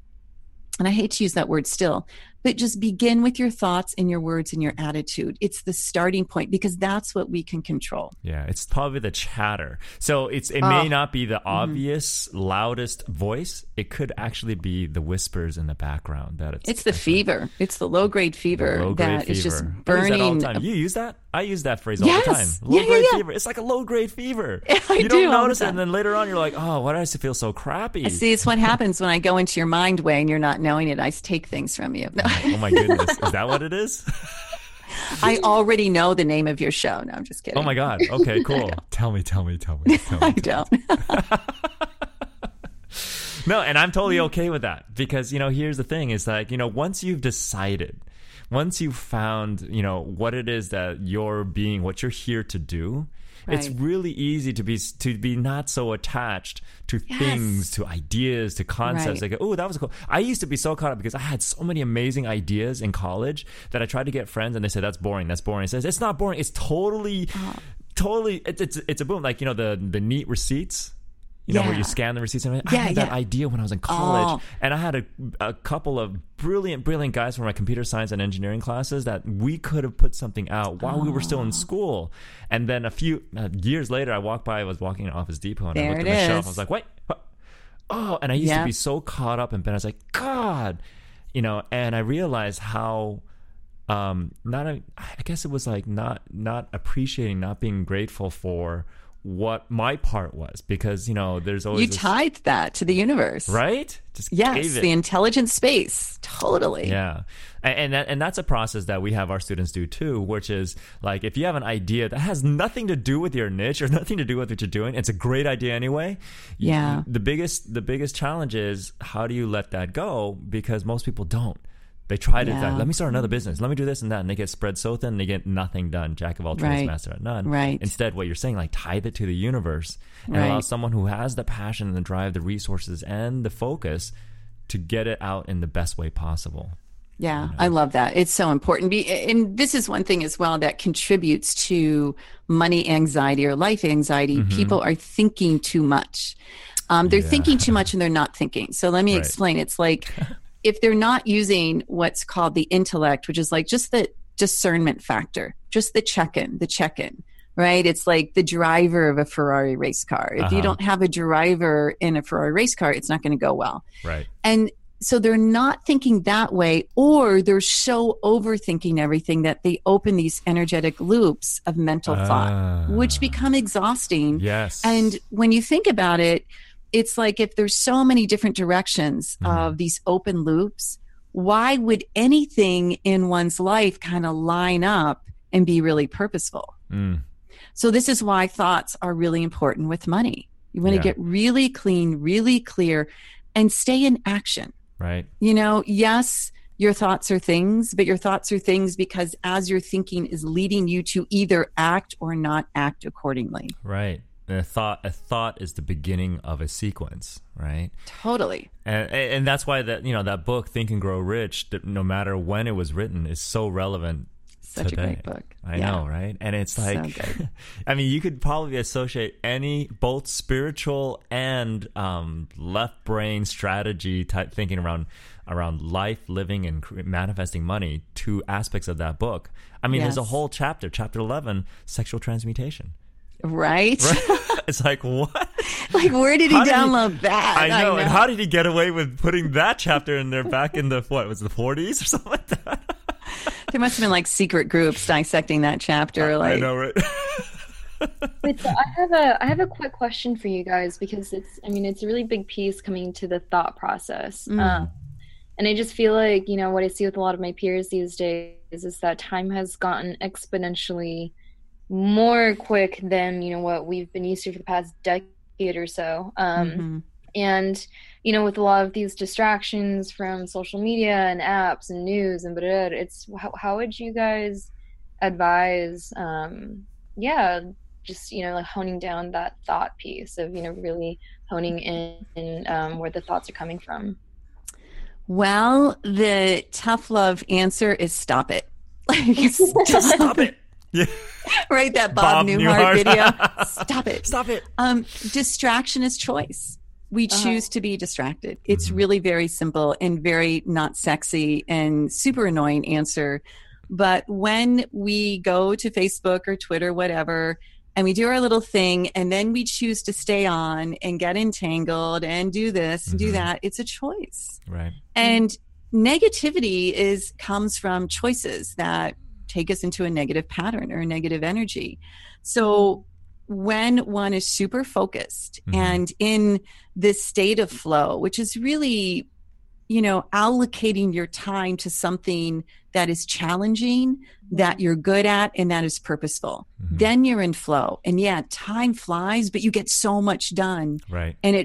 And I hate to use that word still, but just begin with your thoughts and your words and your attitude. It's the starting point, because that's what we can control. Yeah, it's probably the chatter. So it may not be the obvious, loudest voice. It could actually be the whispers in the background. That It's the fever. It's the low-grade fever is just burning. I use that all the time. You use that? I use that phrase all the time. Low-grade fever. It's like a low-grade fever. You don't notice it, and then later on you're like, oh, why do I feel so crappy? See, it's what happens when I go into your mind, Wei, and you're not knowing it. I take things from you. No. Oh my goodness. Is that what it is? I already know the name of your show. No, I'm just kidding. Oh my God. Okay, cool. Tell me. I don't. No, and I'm totally okay with that, because, you know, here's the thing is like, you know, once you've decided, once you've found, you know, what it is that you're being, what you're here to do, right. It's really easy to be not so attached to things, to ideas, to concepts. Right. Like, oh, that was cool. I used to be so caught up because I had so many amazing ideas in college that I tried to get friends and they said, that's boring. I said, it's not boring. It's totally, it's a boom. Like, you know, the neat receipts. You know, where you scan the receipts. And I had that idea when I was in college. Oh. And I had a couple of brilliant guys from my computer science and engineering classes that we could have put something out while we were still in school. And then a few years later, I was walking in Office Depot, and I looked at the shelf. I was like, wait. What? Oh, and I used to be so caught up in bed. I was like, God. You know, and I realized how... I guess it was like not appreciating, not being grateful for what my part was, because, you know, there's always... You tied that to the universe. Right? Just gave it. The intelligent space. Totally. Yeah. And that's a process that we have our students do too, which is like, if you have an idea that has nothing to do with your niche or nothing to do with what you're doing, it's a great idea anyway. Yeah. The biggest challenge is, how do you let that go? Because most people don't. They try to let me start another business. Let me do this and that. And they get spread so thin, they get nothing done. Jack of all trades, master at none. Right. Instead, what you're saying, like, tie it to the universe and allow someone who has the passion and the drive, the resources and the focus to get it out in the best way possible. Yeah, you know? I love that. It's so important. And this is one thing as well that contributes to money anxiety or life anxiety. Mm-hmm. People are thinking too much. They're thinking too much and they're not thinking. So let me explain. It's like... If they're not using what's called the intellect, which is like just the discernment factor, just the check-in, right? It's like the driver of a Ferrari race car. If you don't have a driver in a Ferrari race car, it's not going to go well. Right. And so they're not thinking that way, or they're so overthinking everything that they open these energetic loops of mental thought, which become exhausting. Yes. And when you think about it, it's like, if there's so many different directions of these open loops, why would anything in one's life kind of line up and be really purposeful? Mm. So this is why thoughts are really important with money. You want to get really clean, really clear, and stay in action. Right. You know, yes, your thoughts are things, but your thoughts are things because as your thinking is leading you to either act or not act accordingly. Right. And a thought is the beginning of a sequence, right? Totally. And that's why that, you know, that book, Think and Grow Rich, that no matter when it was written, is so relevant. Such today. A great book. I know, right? And it's like, so I mean, you could probably associate both spiritual and left brain strategy type thinking around life, living, and manifesting money to aspects of that book. I mean, there's a whole chapter 11, sexual transmutation. Right? It's like, what? Like, where did he download that? I know. And how did he get away with putting that chapter in there back in the, what, was it the 40s or something like that? There must have been, like, secret groups dissecting that chapter. I know, right? Wait, so I have a quick question for you guys, because it's a really big piece coming to the thought process. And I just feel like, you know, what I see with a lot of my peers these days is that time has gotten exponentially more quick than, you know, what we've been used to for the past decade or so. And, you know, with a lot of these distractions from social media and apps and news and how would you guys advise, just, you know, like honing down that thought piece of, you know, really honing in where the thoughts are coming from? Well, the tough love answer is stop it. Like, just stop it. Yeah. Right, that Bob Newhart video. Stop it. Stop it. Distraction is choice. We choose to be distracted. It's really very simple and very not sexy and super annoying answer. But when we go to Facebook or Twitter, whatever, and we do our little thing, and then we choose to stay on and get entangled and do this and do that, it's a choice. Right. And negativity comes from choices that take us into a negative pattern or a negative energy. So when one is super focused and in this state of flow, which is really, you know, allocating your time to something that is challenging, that you're good at, and that is purposeful. Then you're in flow. And yeah, time flies, but you get so much done. Right. And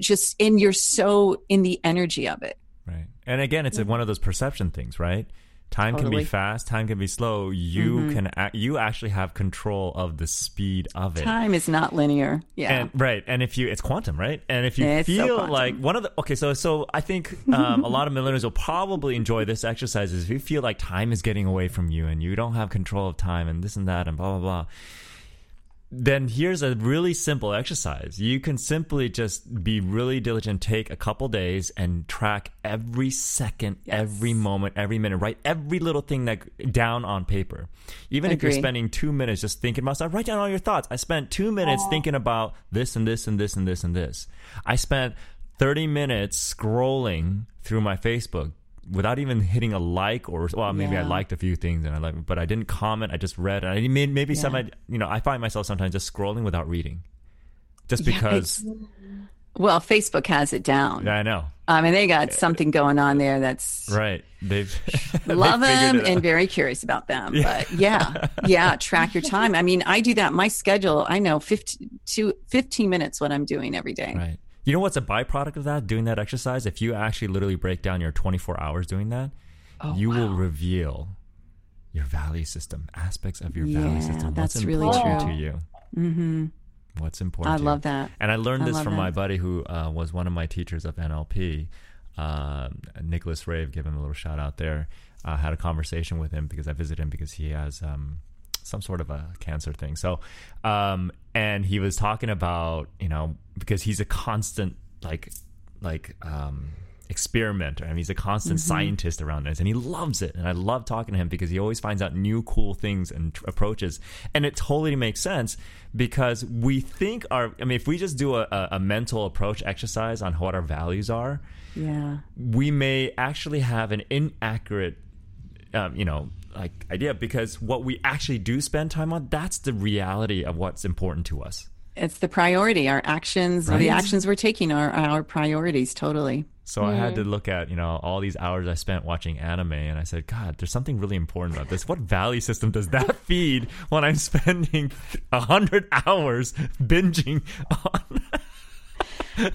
you're so in the energy of it. Right. And again, it's one of those perception things, right? Time can be fast, time can be slow. You can you actually have control of the speed of it. Time is not linear. Yeah. And if it's quantum, right? And if you feel like I think a lot of millennials will probably enjoy this exercise is if you feel like time is getting away from you and you don't have control of time and this and that and blah, blah, blah. Then here's a really simple exercise. You can simply just be really diligent, take a couple days and track every second, every moment, every minute, write every little thing down on paper. Even if you're spending 2 minutes just thinking about stuff, write down all your thoughts. I spent 2 minutes thinking about this and this and this and this and this. I spent 30 minutes scrolling through my Facebook without even hitting a like I liked a few things but I didn't comment. I just read. I mean, maybe I find myself sometimes just scrolling without reading just because. Well, Facebook has it down. I know. I mean, they got something going on there that's right. They've love them and very curious about them. Yeah. But track your time. I mean, I do that. My schedule, I know 15 minutes what I'm doing every day. Right. You know what's a byproduct of that, doing that exercise? If you actually literally break down your 24 hours doing that, you will reveal your value system, aspects of your value system. That's really true to you. Mm-hmm. What's important? I love that. And I learned this from my buddy who was one of my teachers of NLP, Nicholas Rave. Give him a little shout out there. I had a conversation with him because I visited him because he has some sort of a cancer thing. So, and he was talking about, you know, because he's a constant like experimenter. I mean, he's a constant scientist around this and he loves it. And I love talking to him because he always finds out new cool things and approaches. And it totally makes sense because we think if we just do a mental approach exercise on what our values are, we may actually have an inaccurate, idea, because what we actually do spend time on, that's the reality of what's important to us. It's the priority. Our actions, right? Or the actions we're taking are our priorities, totally. So I had to look at, you know, all these hours I spent watching anime and I said, God, there's something really important about this. What value system does that feed when I'm spending 100 hours binging on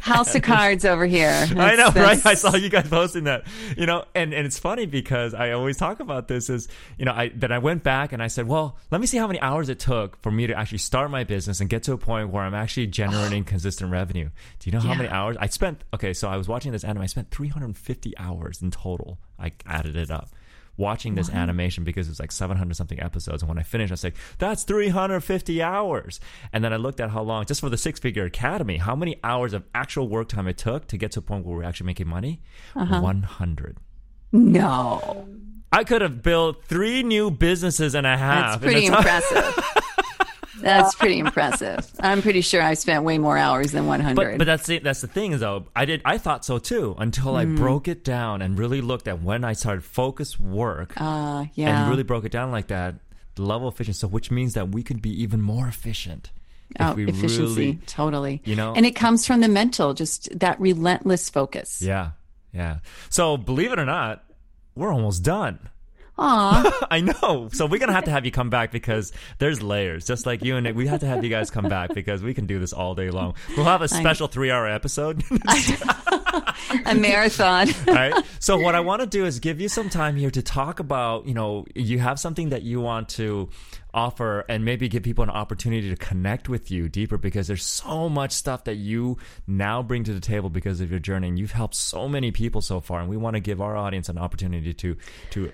House of Cards over here. I know, right? I saw you guys posting that. You know, and it's funny because I always talk about this is, you know, I went back and I said, well, let me see how many hours it took for me to actually start my business and get to a point where I'm actually generating consistent revenue. Do you know how many hours I spent? Okay, so I was watching this anime. I spent 350 hours in total. I added it up. Watching this animation because it was like 700 something episodes, and when I finished I was like, that's 350 hours. And then I looked at how long, just for the Six Figure Academy, how many hours of actual work time it took to get to a point where we're actually making money. 100. No, I could have built 3 new businesses and a half. That's pretty impressive. That's pretty impressive. I'm pretty sure I spent way more hours than 100. But that's the thing, though. I thought so too until I broke it down and really looked at when I started focus work and really broke it down like that. The level of efficiency, so which means that we could be even more efficient. Oh, efficiency, really, totally. You know, and it comes from the mental, just that relentless focus. Yeah, yeah. So believe it or not, we're almost done. Aw. I know. So we're going to have you come back because there's layers. Just like you and Nick, we have to have you guys come back because we can do this all day long. We'll have a special 3-hour episode. A marathon. All right. So what I want to do is give you some time here to talk about, you know, you have something that you want to offer and maybe give people an opportunity to connect with you deeper, because there's so much stuff that you now bring to the table because of your journey, and you've helped so many people so far, and we want to give our audience an opportunity to you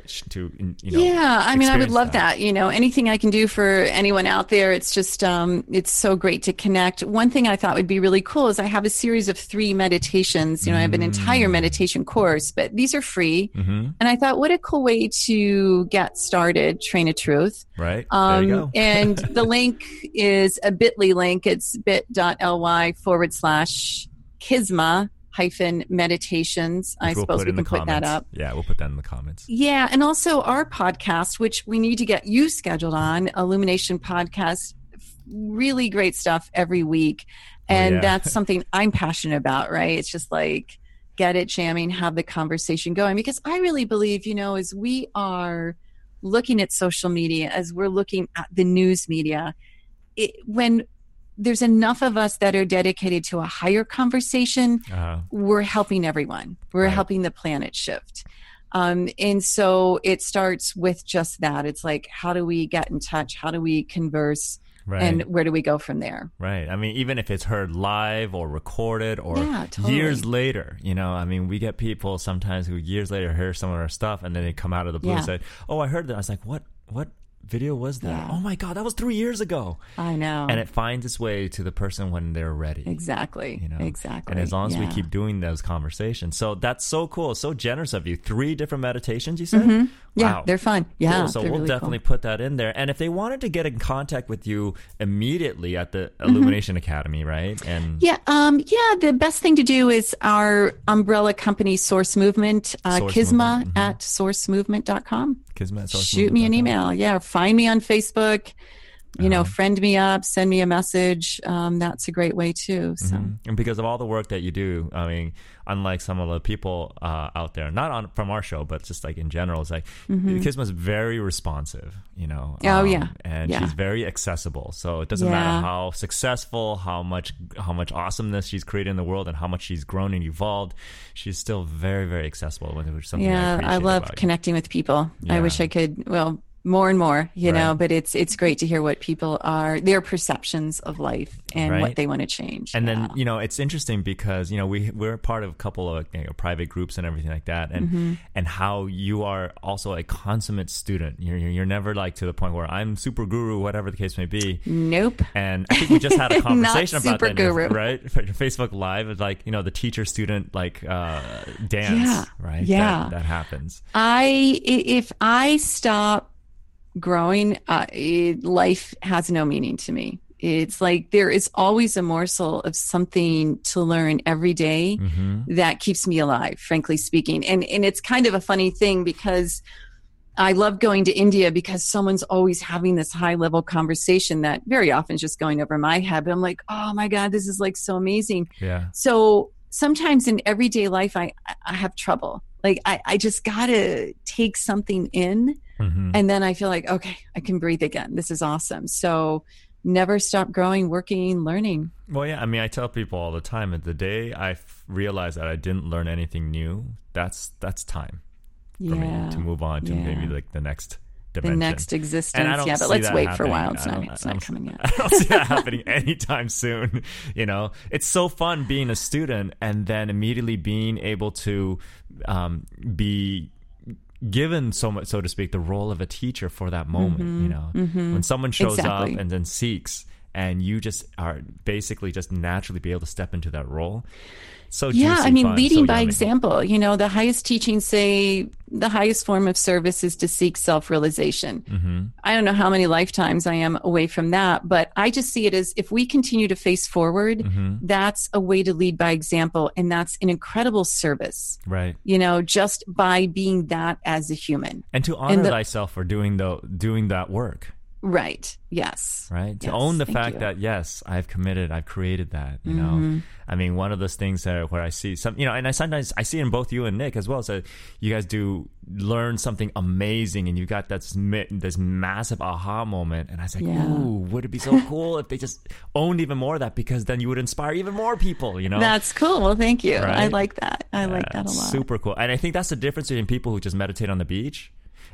know. Yeah, I mean, I would love that. You know, anything I can do for anyone out there, it's just it's so great to connect. One thing I thought would be really cool is I have a series of 3 meditations. You know, I have an entire meditation course, but these are free, and I thought, what a cool way to get started, Train of Truth. Right. And the link is a bit.ly link. It's bit.ly/kisma-meditations. I suppose we can put that up. Yeah, we'll put that in the comments. Yeah. And also our podcast, which we need to get you scheduled on, Illumination Podcast. Really great stuff every week. And that's something I'm passionate about, right? It's just like, get it jamming, have the conversation going. Because I really believe, you know, as we are looking at social media, as we're looking at the news media, when there's enough of us that are dedicated to a higher conversation, we're helping everyone. We're helping the planet shift. And so it starts with just that. It's like, how do we get in touch? How do we converse? Right. And where do we go from there? Right. I mean, even if it's heard live or recorded or years later, you know, I mean, we get people sometimes who years later hear some of our stuff and then they come out of the blue and say, oh, I heard that. I was like, what video was that? Yeah. Oh, my God, that was 3 years ago. I know. And it finds its way to the person when they're ready. Exactly. You know? Exactly. And as long as we keep doing those conversations. So that's so cool. So generous of you. 3 different meditations, you said? Mm-hmm. Yeah, wow. They're fun. Yeah, cool. So we'll really definitely put that in there. And if they wanted to get in contact with you immediately at the Illumination Academy, right? And the best thing to do is our umbrella company, Source Movement, Kisma at sourcemovement.com. Kisma at sourcemovement.com. Shoot me an email. Yeah, find me on Facebook. You know, friend me up, send me a message. That's a great way too. So, and because of all the work that you do, I mean, unlike some of the people out there, not on from our show, but just like in general, it's like Kisma's very responsive. You know, and she's very accessible. So it doesn't matter how successful, how much awesomeness she's created in the world, and how much she's grown and evolved, she's still very, very accessible. Which is something I love connecting with people. Yeah. I wish I could. Well. More and more, you know, but it's great to hear what people are, their perceptions of life and what they want to change. And then, you know, it's interesting because, you know, we're part of a couple of private groups and everything like that. And and how you are also a consummate student. You're never like to the point where I'm super guru, whatever the case may be. Nope. And I think we just had a conversation about that. Not super guru. Right? Facebook Live is like, you know, the teacher-student like dance, right? Yeah. That happens. If I stop growing, life has no meaning to me. It's like there is always a morsel of something to learn every day that keeps me alive, frankly speaking. And it's kind of a funny thing because I love going to India because someone's always having this high level conversation that very often is just going over my head. But I'm like, oh my God, this is like so amazing. Yeah. So sometimes in everyday life, I have trouble. Like I just gotta take something in. And then I feel like, okay, I can breathe again. This is awesome. So never stop growing, working, learning. Well, yeah. I mean, I tell people all the time that the day I realized that I didn't learn anything new, that's time for me to move on to maybe like the next dimension. The next existence. Yeah, but let's wait for a while. It's not coming yet. I don't see that happening anytime soon. You know, it's so fun being a student and then immediately being able to be given so much, so to speak, the role of a teacher for that moment, you know, when someone shows up and then seeks and you just are basically just naturally be able to step into that role. So yeah, I mean, leading by example, you know, the highest teachings say the highest form of service is to seek self-realization. Mm-hmm. I don't know how many lifetimes I am away from that, but I just see it as if we continue to face forward, mm-hmm. that's a way to lead by example. And that's an incredible service, right? You know, just by being that as a human. And to honor thyself for doing that work. Right. Yes. Right. Yes. To own the fact that, yes, I've committed, I've created that, you mm-hmm. know, I mean, one of those things that where I see some, you know, and I sometimes I see in both you and Nick as well. So you guys do learn something amazing and you got that this massive aha moment. And I was like, yeah. Ooh, would it be so cool if they just owned even more of that, because then you would inspire even more people, you know? That's cool. Well, thank you. Right? I like that. I like that a lot. Super cool. And I think that's the difference between people who just meditate on the beach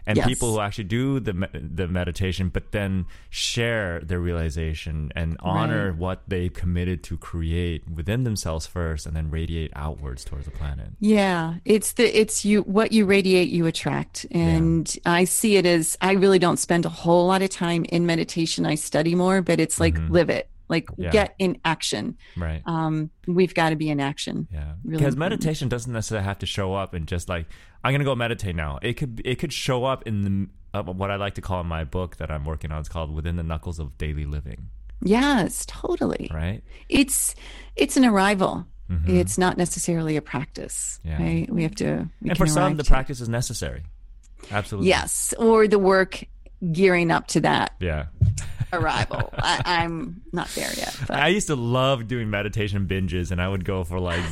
and yes. people who actually do the meditation, but then share their realization and honor right. what they committed to create within themselves first, and then radiate outwards towards the planet. Yeah, it's you. What you radiate, you attract. And yeah. I see it as, I really don't spend a whole lot of time in meditation. I study more, but it's like mm-hmm. live it. Like yeah. get in action. Right. We've got to be in action. Yeah. Really, because meditation doesn't necessarily have to show up and just like, I'm going to go meditate now. It could show up in the, what I like to call in my book that I'm working on. It's called Within the Knuckles of Daily Living. Yes, totally. Right. It's an arrival. Mm-hmm. It's not necessarily a practice. Yeah. Right. We have to. And for some, the practice is necessary. Absolutely. Yes. Or the work gearing up to that. Yeah. Arrival. I'm not there yet. But. I used to love doing meditation binges, and I would go for like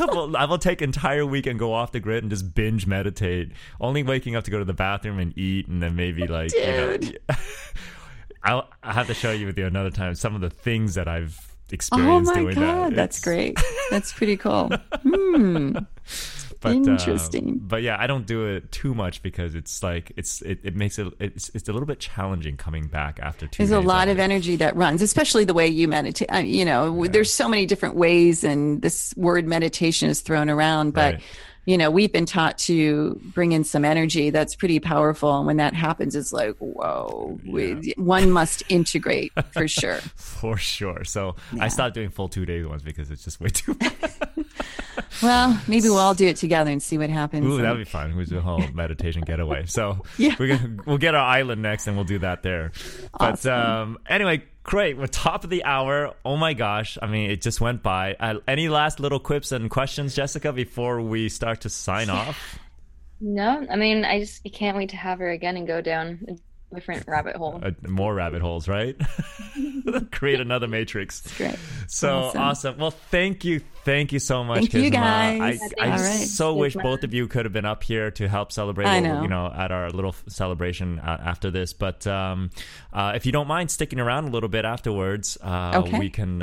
I will take entire week and go off the grid and just binge meditate, only waking up to go to the bathroom and eat, and then maybe like, dude. You know, I'll have to show you with you another time some of the things that I've experienced doing that. Oh my god, that's great. That's pretty cool. But, interesting. But yeah, I don't do it too much because it's like it makes it it's a little bit challenging coming back after 2 days. There's a lot of energy that runs, especially the way you meditate. You know, yeah. There's so many different ways, and this word meditation is thrown around, but. Right. You know, we've been taught to bring in some energy that's pretty powerful. And when that happens, it's like, whoa, yeah. One must integrate for sure. For sure. So yeah. I stopped doing full 2 days ones because it's just way too much. Well, maybe we'll all do it together and see what happens. Ooh, that'd be fun. We'll do a whole meditation getaway. So yeah. We'll get our island next and we'll do that there. Awesome. But anyway, great. We're top of the hour. Oh my gosh. I mean, it just went by. Any last little quips and questions, Jessica, before we start to sign off? No, I mean, I can't wait to have her again and go down a different rabbit hole. More rabbit holes, right? Create another matrix. That's great. So awesome. Well, thank you so much. Thank you guys. I wish both of you could have been up here to help celebrate, at our little celebration after this. But if you don't mind sticking around a little bit afterwards, okay. We can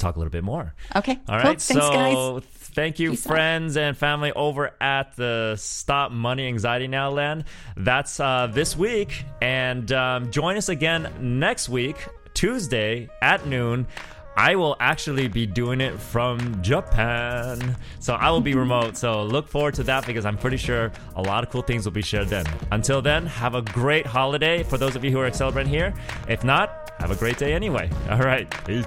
talk a little bit more. Okay. All right. Cool. Thanks, guys. Thank you, friends and family over at the Stop Money Anxiety Now Land. That's this week. And join us again next week, Tuesday at noon. I will actually be doing it from Japan. So I will be remote. So look forward to that because I'm pretty sure a lot of cool things will be shared then. Until then, have a great holiday for those of you who are celebrating here. If not, have a great day anyway. All right. Peace.